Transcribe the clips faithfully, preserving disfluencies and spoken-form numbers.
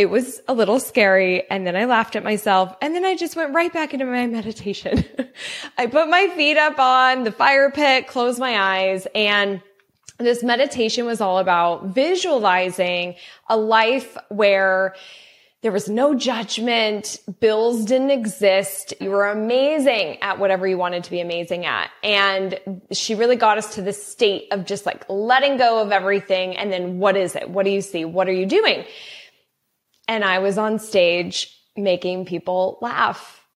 It was a little scary. And then I laughed at myself. And then I just went right back into my meditation. I put my feet up on the fire pit, closed my eyes, and this meditation was all about visualizing a life where there was no judgment, bills didn't exist, you were amazing at whatever you wanted to be amazing at. And she really got us to this state of just like letting go of everything. And then what is it? What do you see? What are you doing? And I was on stage making people laugh.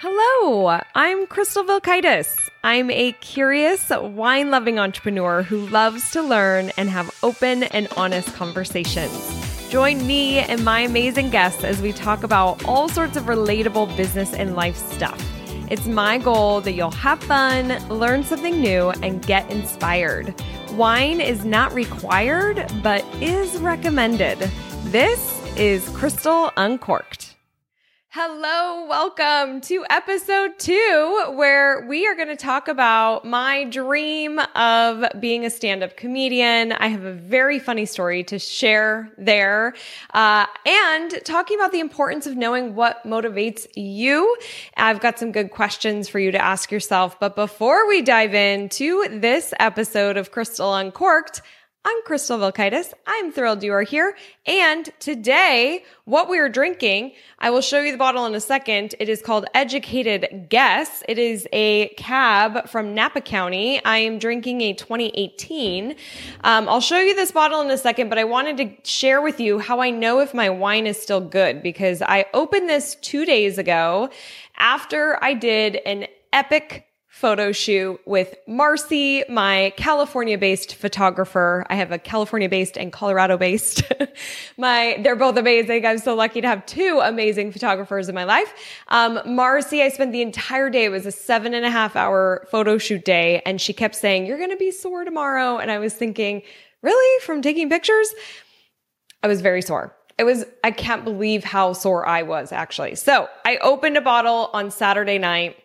Hello, I'm Crystal Vilkaitis. I'm a curious, wine-loving entrepreneur who loves to learn and have open and honest conversations. Join me and my amazing guests as we talk about all sorts of relatable business and life stuff. It's my goal that you'll have fun, learn something new, and get inspired. Wine is not required, but is recommended. This is Crystal Uncorked. Hello, welcome to episode two, where we are going to talk about my dream of being a stand-up comedian. I have a very funny story to share there, uh, and talking about the importance of knowing what motivates you. I've got some good questions for you to ask yourself, but before we dive into this episode of Crystal Uncorked, I'm Crystal Vilkaitis. I'm thrilled you are here. And today, what we are drinking, I will show you the bottle in a second. It is called Educated Guess. It is a cab from Napa County. I am drinking a twenty eighteen. Um, I'll show you this bottle in a second, but I wanted to share with you how I know if my wine is still good, because I opened this two days ago after I did an epic photo shoot with Marcy, my California-based photographer. I have a California-based and Colorado-based. my, they're both amazing. I'm so lucky to have two amazing photographers in my life. Um, Marcy, I spent the entire day. It was a seven and a half hour photo shoot day. And she kept saying, "You're going to be sore tomorrow." And I was thinking, really? From taking pictures? I was very sore. It was, I can't believe how sore I was actually. So I opened a bottle on Saturday night.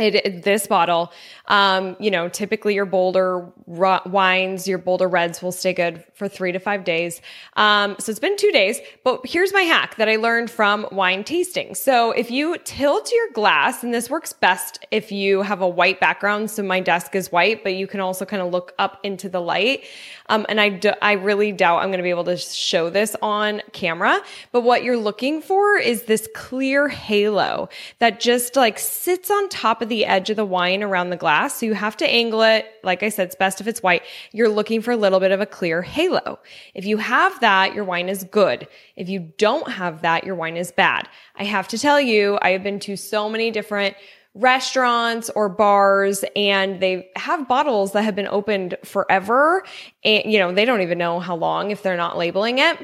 It, it, this bottle, um, you know, typically your bolder ro- wines, your bolder reds will stay good for three to five days. Um, so it's been two days, but here's my hack that I learned from wine tasting. So if you tilt your glass, and this works best if you have a white background. So my desk is white, but you can also kind of look up into the light. Um, and I, d- I really doubt I'm going to be able to show this on camera, but what you're looking for is this clear halo that just like sits on top of the edge of the wine around the glass. So you have to angle it. Like I said, it's best if it's white. You're looking for a little bit of a clear halo. If you have that, your wine is good. If you don't have that, your wine is bad. I have to tell you, I have been to so many different restaurants or bars, and they have bottles that have been opened forever. And, you know, they don't even know how long if they're not labeling it.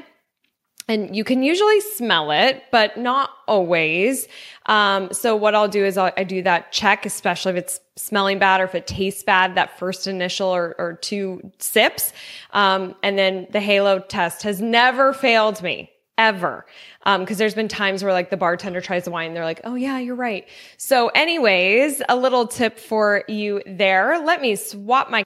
And you can usually smell it, but not always. Um, so what I'll do is I'll, I do that check, especially if it's smelling bad or if it tastes bad, that first initial or, or two sips. Um, and then the halo test has never failed me, ever. Um, cause there's been times where like the bartender tries the wine and they're like, "Oh yeah, you're right." So anyways, a little tip for you there. Let me swap my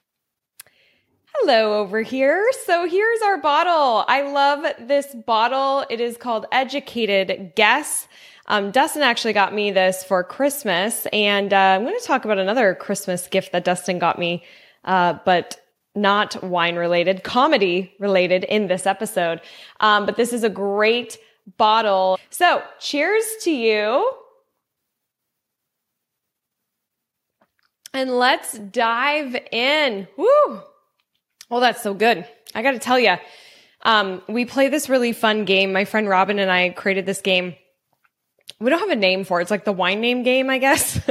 Hello over here. So here's our bottle. I love this bottle. It is called Educated Guess. Um, Dustin actually got me this for Christmas, and uh, I'm going to talk about another Christmas gift that Dustin got me, uh, but not wine related, comedy related in this episode. Um, but this is a great bottle. So cheers to you. And let's dive in. Woo! Well, that's so good. I got to tell you, um, we play this really fun game. My friend Robin and I created this game. We don't have a name for it. It's like the wine name game, I guess.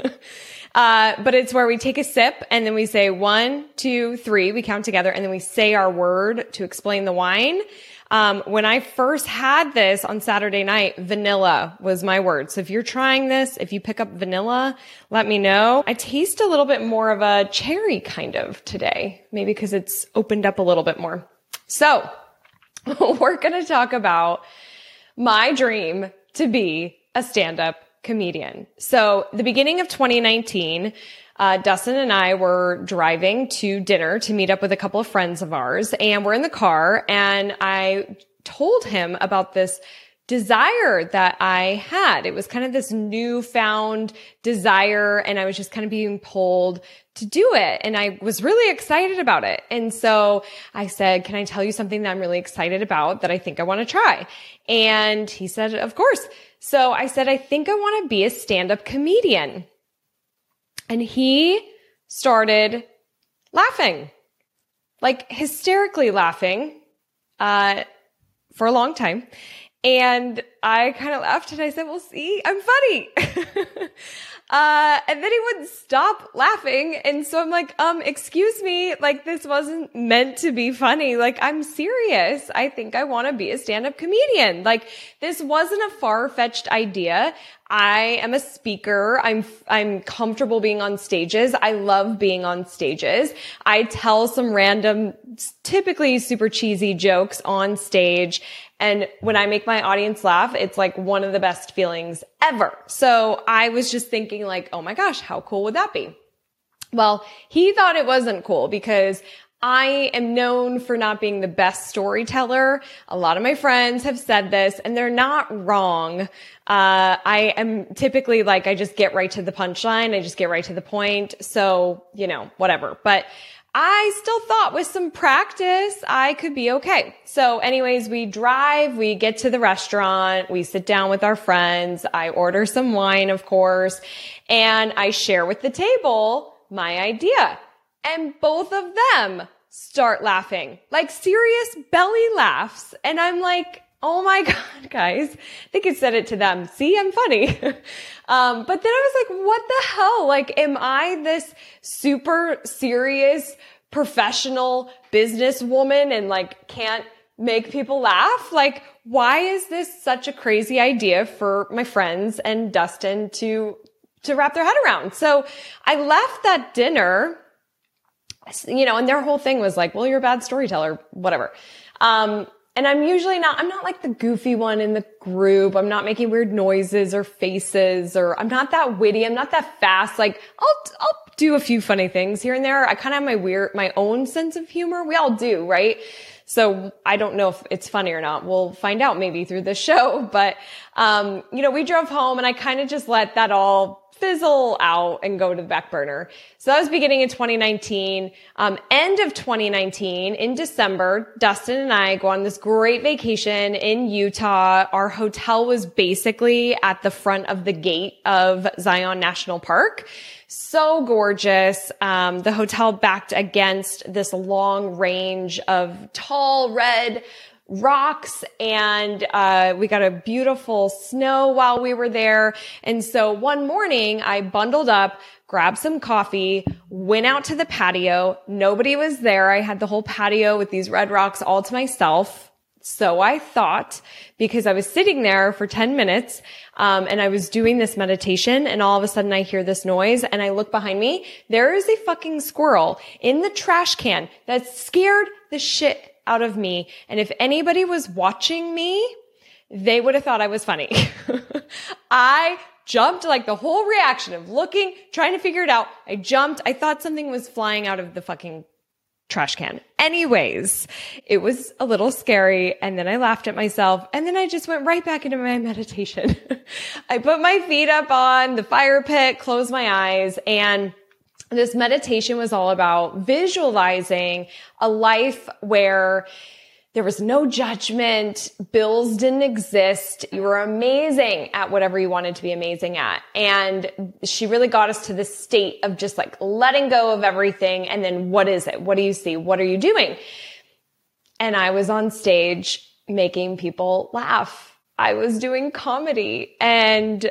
uh, but it's where we take a sip and then we say one, two, three. We count together and then we say our word to explain the wine. Um, when I first had this on Saturday night, vanilla was my word. So if you're trying this, if you pick up vanilla, let me know. I taste a little bit more of a cherry kind of today, maybe because it's opened up a little bit more. So we're going to talk about my dream to be a stand-up comedian. So the beginning of twenty nineteen, Uh, Dustin and I were driving to dinner to meet up with a couple of friends of ours, and we're in the car, and I told him about this desire that I had. It was kind of this newfound desire, and I was just kind of being pulled to do it. And I was really excited about it. And so I said, can I tell you something that I'm really excited about that I think I want to try? And he said, of course. So I said, I think I want to be a stand-up comedian. And he started laughing, like hysterically laughing, uh, for a long time. And I kind of laughed and I said, well, see, I'm funny. uh, and then he wouldn't stop laughing. And so I'm like, um, excuse me, like this wasn't meant to be funny. Like I'm serious. I think I want to be a stand-up comedian. Like this wasn't a far-fetched idea. I am a speaker. I'm, I'm comfortable being on stages. I love being on stages. I tell some random, typically super cheesy jokes on stage. And when I make my audience laugh, it's like one of the best feelings ever. So I was just thinking like, oh my gosh, how cool would that be? Well, he thought it wasn't cool because I am known for not being the best storyteller. A lot of my friends have said this, and they're not wrong. Uh, I am typically like, I just get right to the punchline. I just get right to the point. So, you know, whatever. But I still thought with some practice, I could be okay. So anyways, we drive, we get to the restaurant, we sit down with our friends. I order some wine, of course, and I share with the table my idea. And both of them start laughing, like serious belly laughs. And I'm like, oh my God, guys, I think I said it to them. See, I'm funny. um, but then I was like, what the hell? Like, am I this super serious professional businesswoman and like can't make people laugh? Like, why is this such a crazy idea for my friends and Dustin to, to wrap their head around? So I left that dinner, you know, and their whole thing was like, well, you're a bad storyteller, whatever. Um, And I'm usually not, I'm not like the goofy one in the group. I'm not making weird noises or faces, or I'm not that witty. I'm not that fast. Like I'll, I'll do a few funny things here and there. I kind of have my weird, my own sense of humor. We all do, right? So I don't know if it's funny or not. We'll find out maybe through the show. But, um, you know, we drove home and I kind of just let that all fizzle out and go to the back burner. So that was beginning in twenty nineteen. Um, end of twenty nineteen, in December, Dustin and I go on this great vacation in Utah. Our hotel was basically at the front of the gate of Zion National Park. So gorgeous. Um, the hotel backed against this long range of tall red rocks, and uh we got a beautiful snow while we were there. And so one morning I bundled up, grabbed some coffee, went out to the patio. Nobody was there. I had the whole patio with these red rocks all to myself. So I thought, because I was sitting there for ten minutes, um, and I was doing this meditation, and all of a sudden I hear this noise and I look behind me. There is a fucking squirrel in the trash can that scared the shit out of me. And if anybody was watching me, they would have thought I was funny. I jumped, like the whole reaction of looking, trying to figure it out. I jumped. I thought something was flying out of the fucking trash can. Anyways, it was a little scary. And then I laughed at myself. And then I just went right back into my meditation. I put my feet up on the fire pit, closed my eyes, and this meditation was all about visualizing a life where there was no judgment, bills didn't exist, you were amazing at whatever you wanted to be amazing at. And she really got us to this state of just like letting go of everything. And then what is it? What do you see? What are you doing? And I was on stage making people laugh. I was doing comedy, and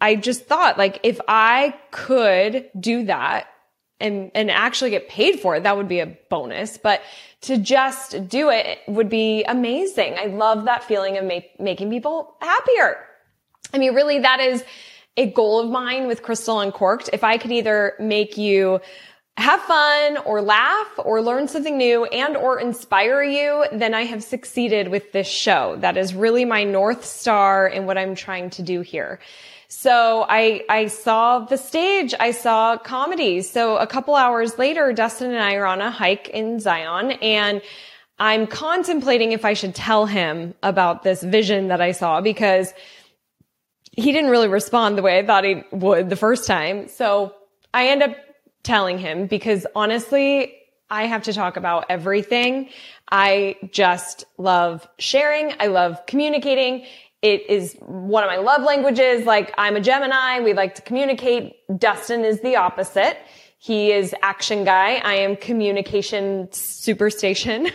I just thought, like, if I could do that and, and actually get paid for it, that would be a bonus. But to just do it would be amazing. I love that feeling of make, making people happier. I mean, really, that is a goal of mine with Crystal Uncorked. If I could either make you have fun or laugh or learn something new and or inspire you, then I have succeeded with this show. That is really my North Star in what I'm trying to do here. So I, I saw the stage. I saw comedy. So a couple hours later, Dustin and I are on a hike in Zion, and I'm contemplating if I should tell him about this vision that I saw, because he didn't really respond the way I thought he would the first time. So I end up telling him, because honestly, I have to talk about everything. I just love sharing. I love communicating. It is one of my love languages. Like, I'm a Gemini. We like to communicate. Dustin is the opposite. He is action guy. I am communication superstation.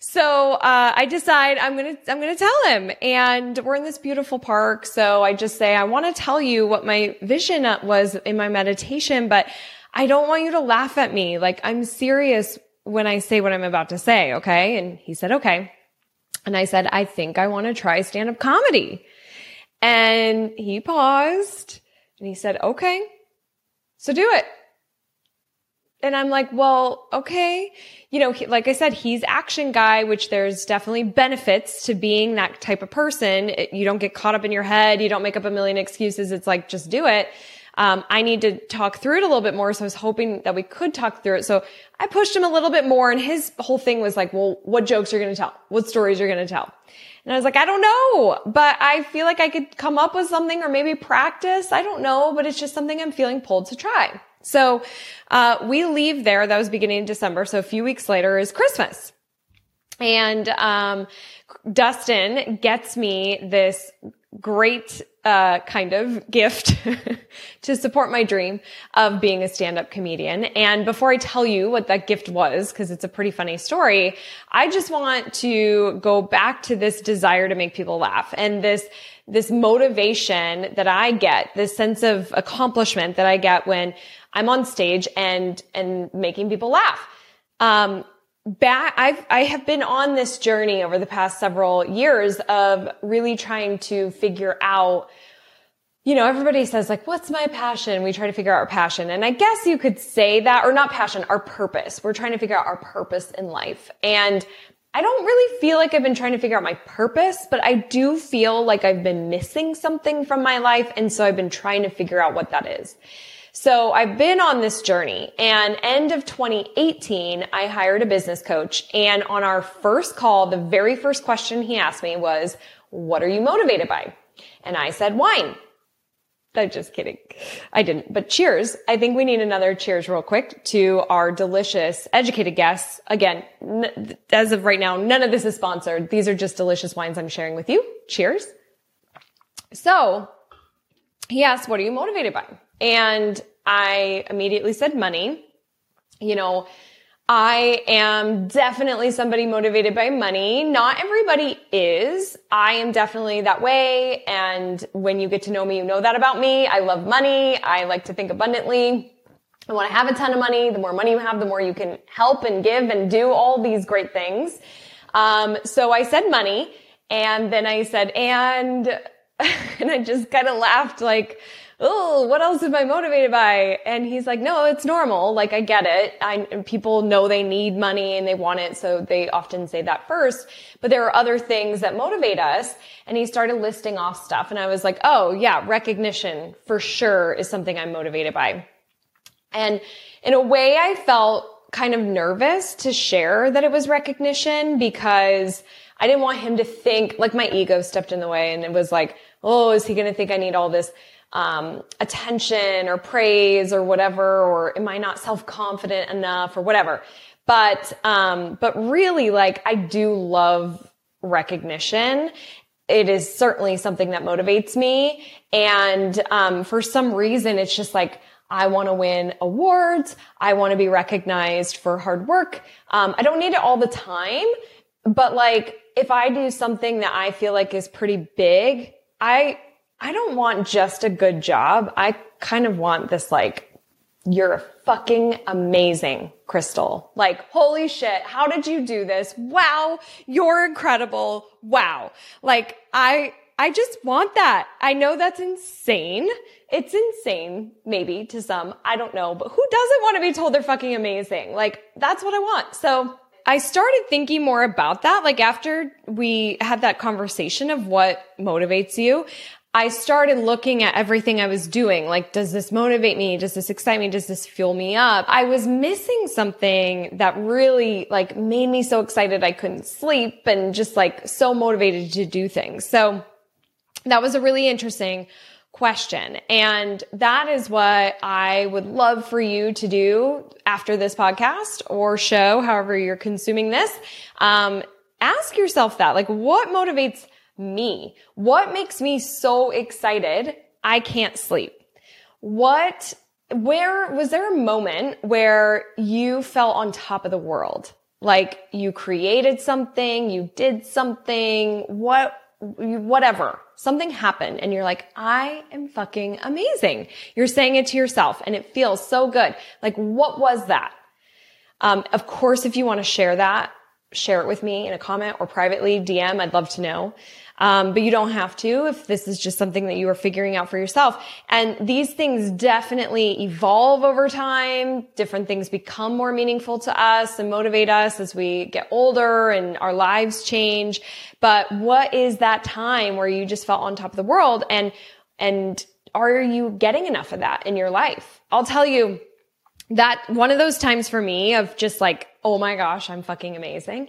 So, uh, I decide I'm going to, I'm going to tell him, and we're in this beautiful park. So I just say, I want to tell you what my vision was in my meditation, but I don't want you to laugh at me. Like, I'm serious when I say what I'm about to say. Okay. And he said, okay. And I said, I think I want to try stand-up comedy. And he paused and he said, okay, so do it. And I'm like, well, okay. You know, he, like I said, he's action guy, which there's definitely benefits to being that type of person. It, you don't get caught up in your head. You don't make up a million excuses. It's like, just do it. Um, I need to talk through it a little bit more. So I was hoping that we could talk through it. So I pushed him a little bit more, and his whole thing was like, well, what jokes are you going to tell? What stories are you going to tell? And I was like, I don't know, but I feel like I could come up with something, or maybe practice. I don't know, but it's just something I'm feeling pulled to try. So, uh, we leave there. That was beginning of December. So a few weeks later is Christmas. And, um, Dustin gets me this great, uh, kind of gift to support my dream of being a stand-up comedian. And before I tell you what that gift was, because it's a pretty funny story, I just want to go back to this desire to make people laugh, and this This motivation that I get, this sense of accomplishment that I get when I'm on stage and, and making people laugh. Um, back, I've, I have been on this journey over the past several years of really trying to figure out, you know, everybody says, like, what's my passion? We try to figure out our passion. And I guess you could say that, or not passion, our purpose. We're trying to figure out our purpose in life. And I don't really feel like I've been trying to figure out my purpose, but I do feel like I've been missing something from my life. And so I've been trying to figure out what that is. So I've been on this journey, and end of twenty eighteen, I hired a business coach. And on our first call, the very first question he asked me was, what are you motivated by? And I said, wine. I'm just kidding. I didn't, but cheers. I think we need another cheers real quick to our delicious Educated Guess. Again, n- as of right now, none of this is sponsored. These are just delicious wines I'm sharing with you. Cheers. So he asked, what are you motivated by? And I immediately said money. You know, I am definitely somebody motivated by money. Not everybody is. I am definitely that way. And when you get to know me, you know that about me. I love money. I like to think abundantly. I want to have a ton of money. The more money you have, the more you can help and give and do all these great things. Um, so I said money, and then I said, and, and I just kind of laughed, like, oh, what else am I motivated by? And he's like, no, it's normal. Like, I get it. I, and people know they need money and they want it. So they often say that first, but there are other things that motivate us. And he started listing off stuff. And I was like, oh yeah, recognition for sure is something I'm motivated by. And in a way, I felt kind of nervous to share that it was recognition, because I didn't want him to think, like, my ego stepped in the way, and it was like, oh, is he going to think I need all this um attention or praise or whatever, or am I not self-confident enough or whatever? But um but really, like, I do love recognition. It is certainly something that motivates me. And um for some reason, it's just like, I want to win awards. I want to be recognized for hard work. Um I don't need it all the time, but, like, if I do something that I feel like is pretty big, I I don't want just a good job. I kind of want this, like, you're fucking amazing, Crystal. Like, holy shit, how did you do this? Wow, you're incredible. Wow. Like, I I just want that. I know that's insane. It's insane, maybe, to some. I don't know. But who doesn't want to be told they're fucking amazing? Like, that's what I want. So I started thinking more about that. Like, after we had that conversation of what motivates you, I started looking at everything I was doing. Like, does this motivate me? Does this excite me? Does this fuel me up? I was missing something that really like made me so excited I couldn't sleep and just like so motivated to do things. So that was a really interesting question. And that is what I would love for you to do after this podcast or show, however you're consuming this. Um, ask yourself that, like, what motivates me? What makes me so excited I can't sleep? What, where, was there a moment where you felt on top of the world? Like you created something, you did something, what, whatever, something happened and you're like, I am fucking amazing. You're saying it to yourself and it feels so good. Like, what was that? Um, of course, if you want to share that, share it with me in a comment or privately D M. I'd love to know. Um, but you don't have to if this is just something that you are figuring out for yourself. And these things definitely evolve over time. Different things become more meaningful to us and motivate us as we get older and our lives change. But what is that time where you just felt on top of the world? And, and are you getting enough of that in your life? I'll tell you that one of those times for me of just like, oh my gosh, I'm fucking amazing.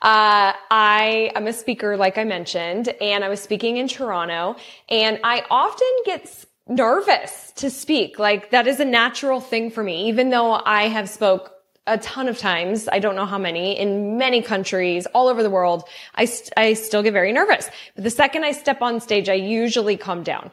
Uh, I am a speaker, like I mentioned, and I was speaking in Toronto, and I often get nervous to speak. Like, that is a natural thing for me, even though I have spoke a ton of times. I don't know how many, in many countries all over the world. I, st- I still get very nervous, but the second I step on stage, I usually calm down.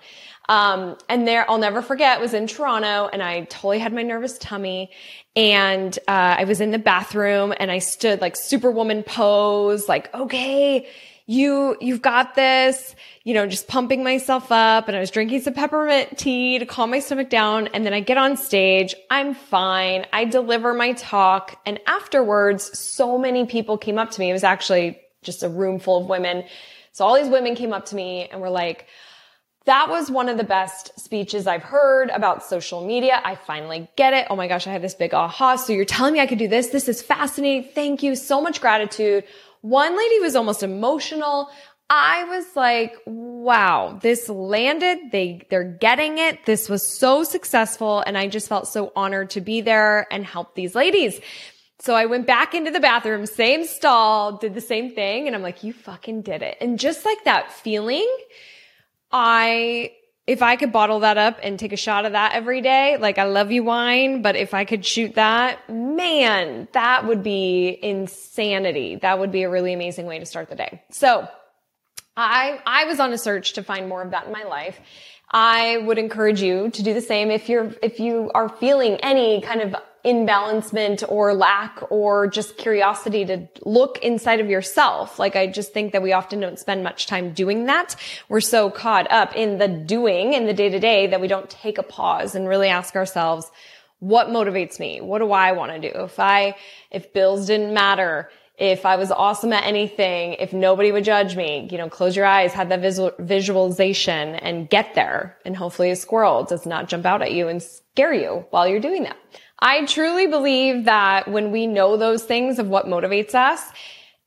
Um, and there, I'll never forget, was in Toronto, and I totally had my nervous tummy, and, uh, I was in the bathroom and I stood like superwoman pose, like, okay, you, you've got this, you know, just pumping myself up. And I was drinking some peppermint tea to calm my stomach down. And then I get on stage. I'm fine. I deliver my talk. And afterwards, so many people came up to me. It was actually just a room full of women. So all these women came up to me and were like, that was one of the best speeches I've heard about social media. I finally get it. Oh my gosh, I had this big aha. So you're telling me I could do this? This is fascinating. Thank you. So much gratitude. One lady was almost emotional. I was like, wow, this landed. They, they're getting it. This was so successful. And I just felt so honored to be there and help these ladies. So I went back into the bathroom, same stall, did the same thing. And I'm like, you fucking did it. And just like that feeling, I, if I could bottle that up and take a shot of that every day, like I love you wine, but if I could shoot that, man, that would be insanity. That would be a really amazing way to start the day. So I, I was on a search to find more of that in my life. I would encourage you to do the same if you're, if you are feeling any kind of imbalancement or lack or just curiosity to look inside of yourself. Like, I just think that we often don't spend much time doing that. We're so caught up in the doing, in the day to day, that we don't take a pause and really ask ourselves, what motivates me? What do I want to do? If I, if bills didn't matter, if I was awesome at anything, if nobody would judge me, you know, close your eyes, have that visual, visualization and get there. And hopefully a squirrel does not jump out at you and scare you while you're doing that. I truly believe that when we know those things of what motivates us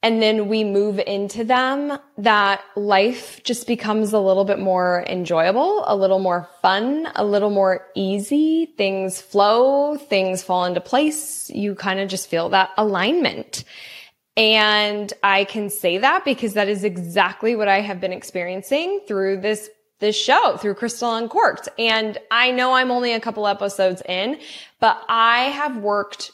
and then we move into them, that life just becomes a little bit more enjoyable, a little more fun, a little more easy. Things flow, things fall into place. You kind of just feel that alignment. And I can say that because that is exactly what I have been experiencing through this this show, through Crystal Uncorked. And I know I'm only a couple episodes in, but I have worked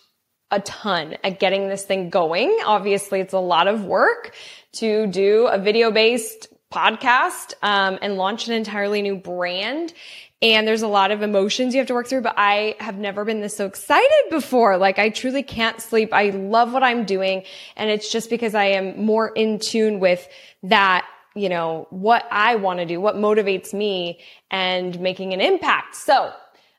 a ton at getting this thing going. Obviously, it's a lot of work to do a video-based podcast um, and launch an entirely new brand. And there's a lot of emotions you have to work through, but I have never been this so excited before. Like, I truly can't sleep. I love what I'm doing. And it's just because I am more in tune with that, you know, what I want to do, what motivates me, and making an impact. So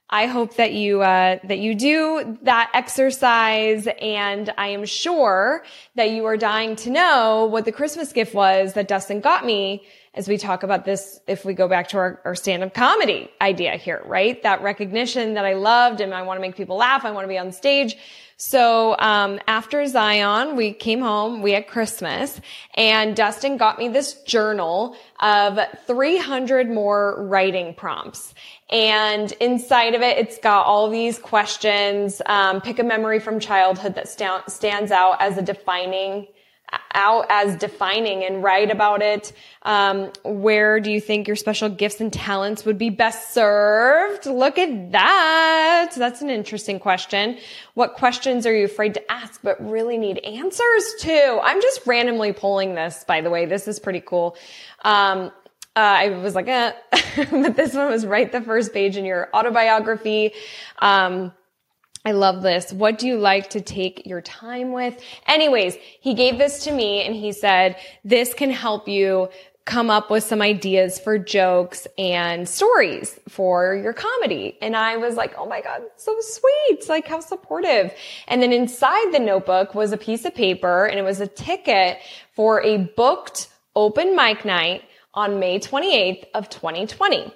I hope that you, uh, that you do that exercise. And I am sure that you are dying to know what the Christmas gift was that Dustin got me as we talk about this, if we go back to our, our stand-up comedy idea here, right? That recognition that I loved and I want to make people laugh. I want to be on stage. So um after Zion, we came home, we had Christmas, and Dustin got me this journal of three hundred more writing prompts. And inside of it, it's got all these questions. Um, pick a memory from childhood that st- stands out as a defining out as defining and write about it. Um, where do you think your special gifts and talents would be best served? Look at that. That's an interesting question. What questions are you afraid to ask but really need answers to? I'm just randomly polling this, by the way. This is pretty cool. Um, Uh, I was like, eh, but this one was right the first page in your autobiography. Um, I love this. What do you like to take your time with? Anyways, he gave this to me and he said, this can help you come up with some ideas for jokes and stories for your comedy. And I was like, oh my God, so sweet. Like, how supportive. And then inside the notebook was a piece of paper, and it was a ticket for a booked open mic night on May twenty-eighth of twenty twenty.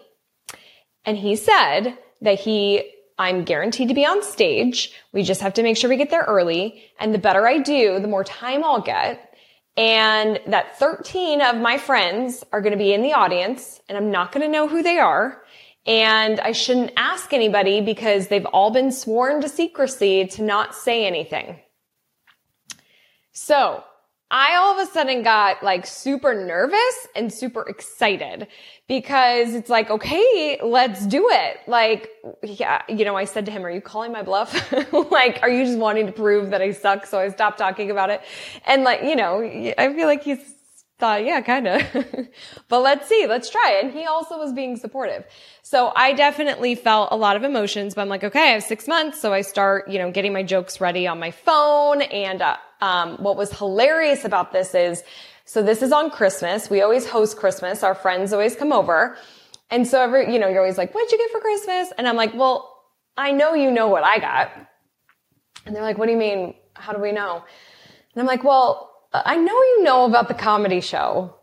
And he said that he, I'm guaranteed to be on stage. We just have to make sure we get there early. And the better I do, the more time I'll get. And that thirteen of my friends are going to be in the audience, and I'm not going to know who they are. And I shouldn't ask anybody because they've all been sworn to secrecy to not say anything. So I all of a sudden got like super nervous and super excited because it's like, okay, let's do it. Like, yeah, you know, I said to him, are you calling my bluff? Like, are you just wanting to prove that I suck? So I stopped talking about it. And like, you know, I feel like he's thought, yeah, kind of, but let's see, let's try it. And he also was being supportive. So I definitely felt a lot of emotions, but I'm like, okay, I have six months. So I start, you know, getting my jokes ready on my phone. And, uh, um, what was hilarious about this is, so this is on Christmas. We always host Christmas. Our friends always come over. And so every, you know, you're always like, what'd you get for Christmas? And I'm like, well, I know, you know what I got. And they're like, what do you mean? How do we know? And I'm like, well, I know you know about the comedy show.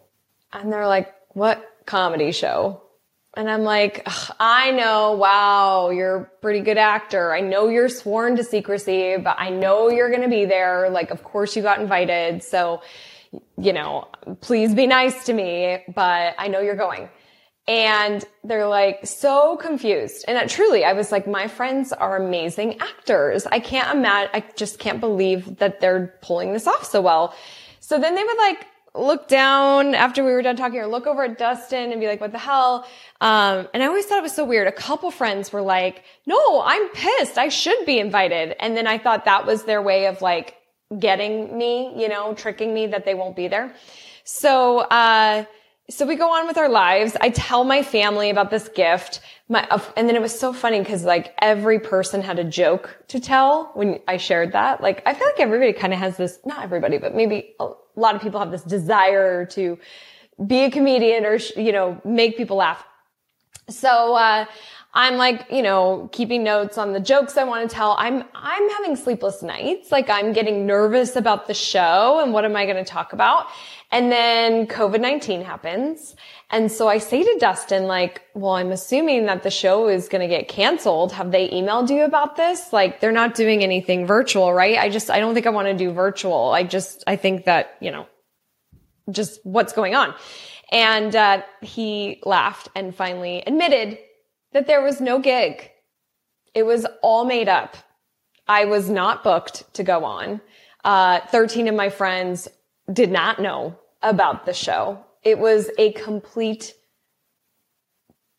And they're like, what comedy show? And I'm like, I know. Wow. You're a pretty good actor. I know you're sworn to secrecy, but I know you're going to be there. Like, of course you got invited. So, you know, please be nice to me, but I know you're going. And they're like so confused. And that truly, I was like, my friends are amazing actors. I can't imagine. I just can't believe that they're pulling this off so well. So then they would like look down after we were done talking, or look over at Dustin and be like, what the hell? Um, and I always thought it was so weird. A couple friends were like, no, I'm pissed. I should be invited. And then I thought that was their way of like getting me, you know, tricking me that they won't be there. So, uh, So we go on with our lives. I tell my family about this gift. My, and then it was so funny because like every person had a joke to tell when I shared that. Like, I feel like everybody kind of has this, not everybody, but maybe a lot of people have this desire to be a comedian or, you know, make people laugh. So, uh, I'm like, you know, keeping notes on the jokes I want to tell. I'm, I'm having sleepless nights. Like, I'm getting nervous about the show and what am I going to talk about? And then covid nineteen happens. And so I say to Dustin, like, well, I'm assuming that the show is going to get canceled. Have they emailed you about this? Like, they're not doing anything virtual, right? I just, I don't think I want to do virtual. I just, I think that, you know, just what's going on. And, uh, he laughed and finally admitted that there was no gig. It was all made up. I was not booked to go on. Uh, thirteen of my friends did not know about the show. It was a complete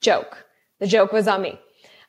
joke. The joke was on me.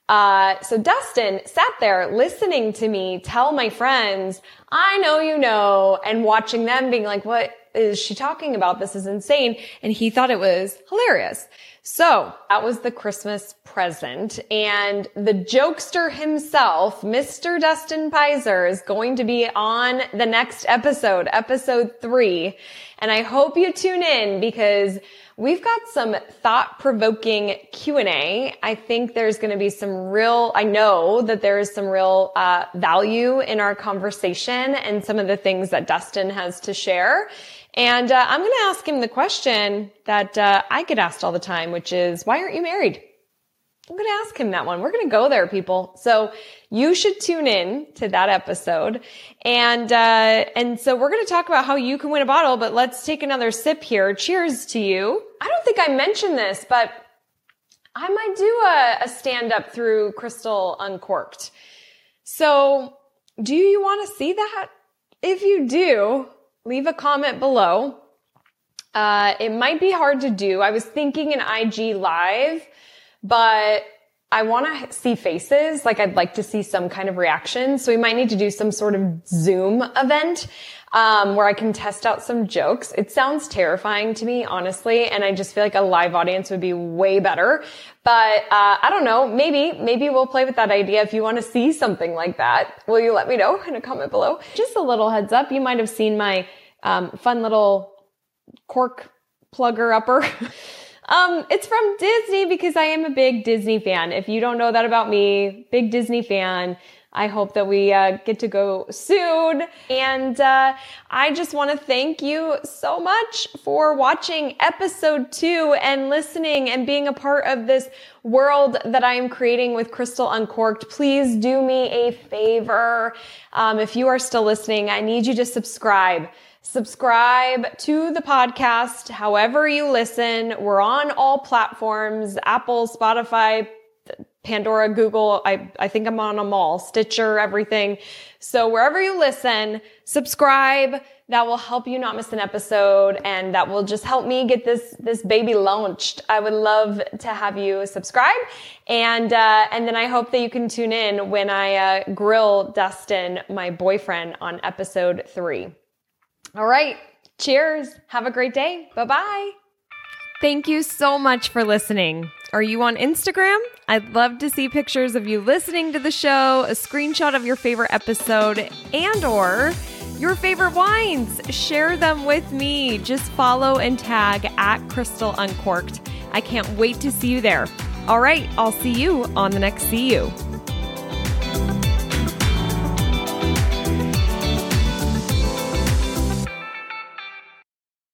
Uh, so Dustin sat there listening to me tell my friends, I know you know, and watching them being like, what is she talking about? This is insane. And he thought it was hilarious. So that was the Christmas present, and the jokester himself, Mister Dustin Pizer, is going to be on the next episode, episode three. And I hope you tune in because we've got some thought-provoking Q and A. I think there's going to be some real, I know that there is some real uh value in our conversation and some of the things that Dustin has to share. And uh, I'm going to ask him the question that uh, I get asked all the time, which is, why aren't you married? I'm going to ask him that one. We're going to go there, people. So you should tune in to that episode. And, uh, and so we're going to talk about how you can win a bottle, but let's take another sip here. Cheers to you. I don't think I mentioned this, but I might do a, a stand up through Crystal Uncorked. So do you want to see that? If you do, leave a comment below. Uh, it might be hard to do. I was thinking an I G live, but I want to see faces. Like, I'd like to see some kind of reaction. So we might need to do some sort of Zoom event, um, where I can test out some jokes. It sounds terrifying to me, honestly. And I just feel like a live audience would be way better. But, uh, I don't know. Maybe, maybe we'll play with that idea. If you want to see something like that, will you let me know in a comment below? Just a little heads up. You might have seen my, um, fun little cork plugger upper. Um, it's from Disney because I am a big Disney fan. If you don't know that about me, big Disney fan. I hope that we uh, get to go soon. And uh, I just want to thank you so much for watching episode two and listening and being a part of this world that I am creating with Crystal Uncorked. Please do me a favor. Um, if you are still listening, I need you to subscribe. Subscribe to the podcast however you listen. We're on all platforms, Apple, Spotify, Pandora, Google. I, I think I'm on them all, Stitcher, everything. So wherever you listen, subscribe. That will help you not miss an episode, and that will just help me get this, this baby launched. I would love to have you subscribe. And, uh, and then I hope that you can tune in when I uh, grill Dustin, my boyfriend, on episode three. All right. Cheers. Have a great day. Bye-bye. Thank you so much for listening. Are you on Instagram? I'd love to see pictures of you listening to the show, a screenshot of your favorite episode, and or your favorite wines. Share them with me. Just follow and tag at Crystal Uncorked. I can't wait to see you there. All right. I'll see you on the next See You.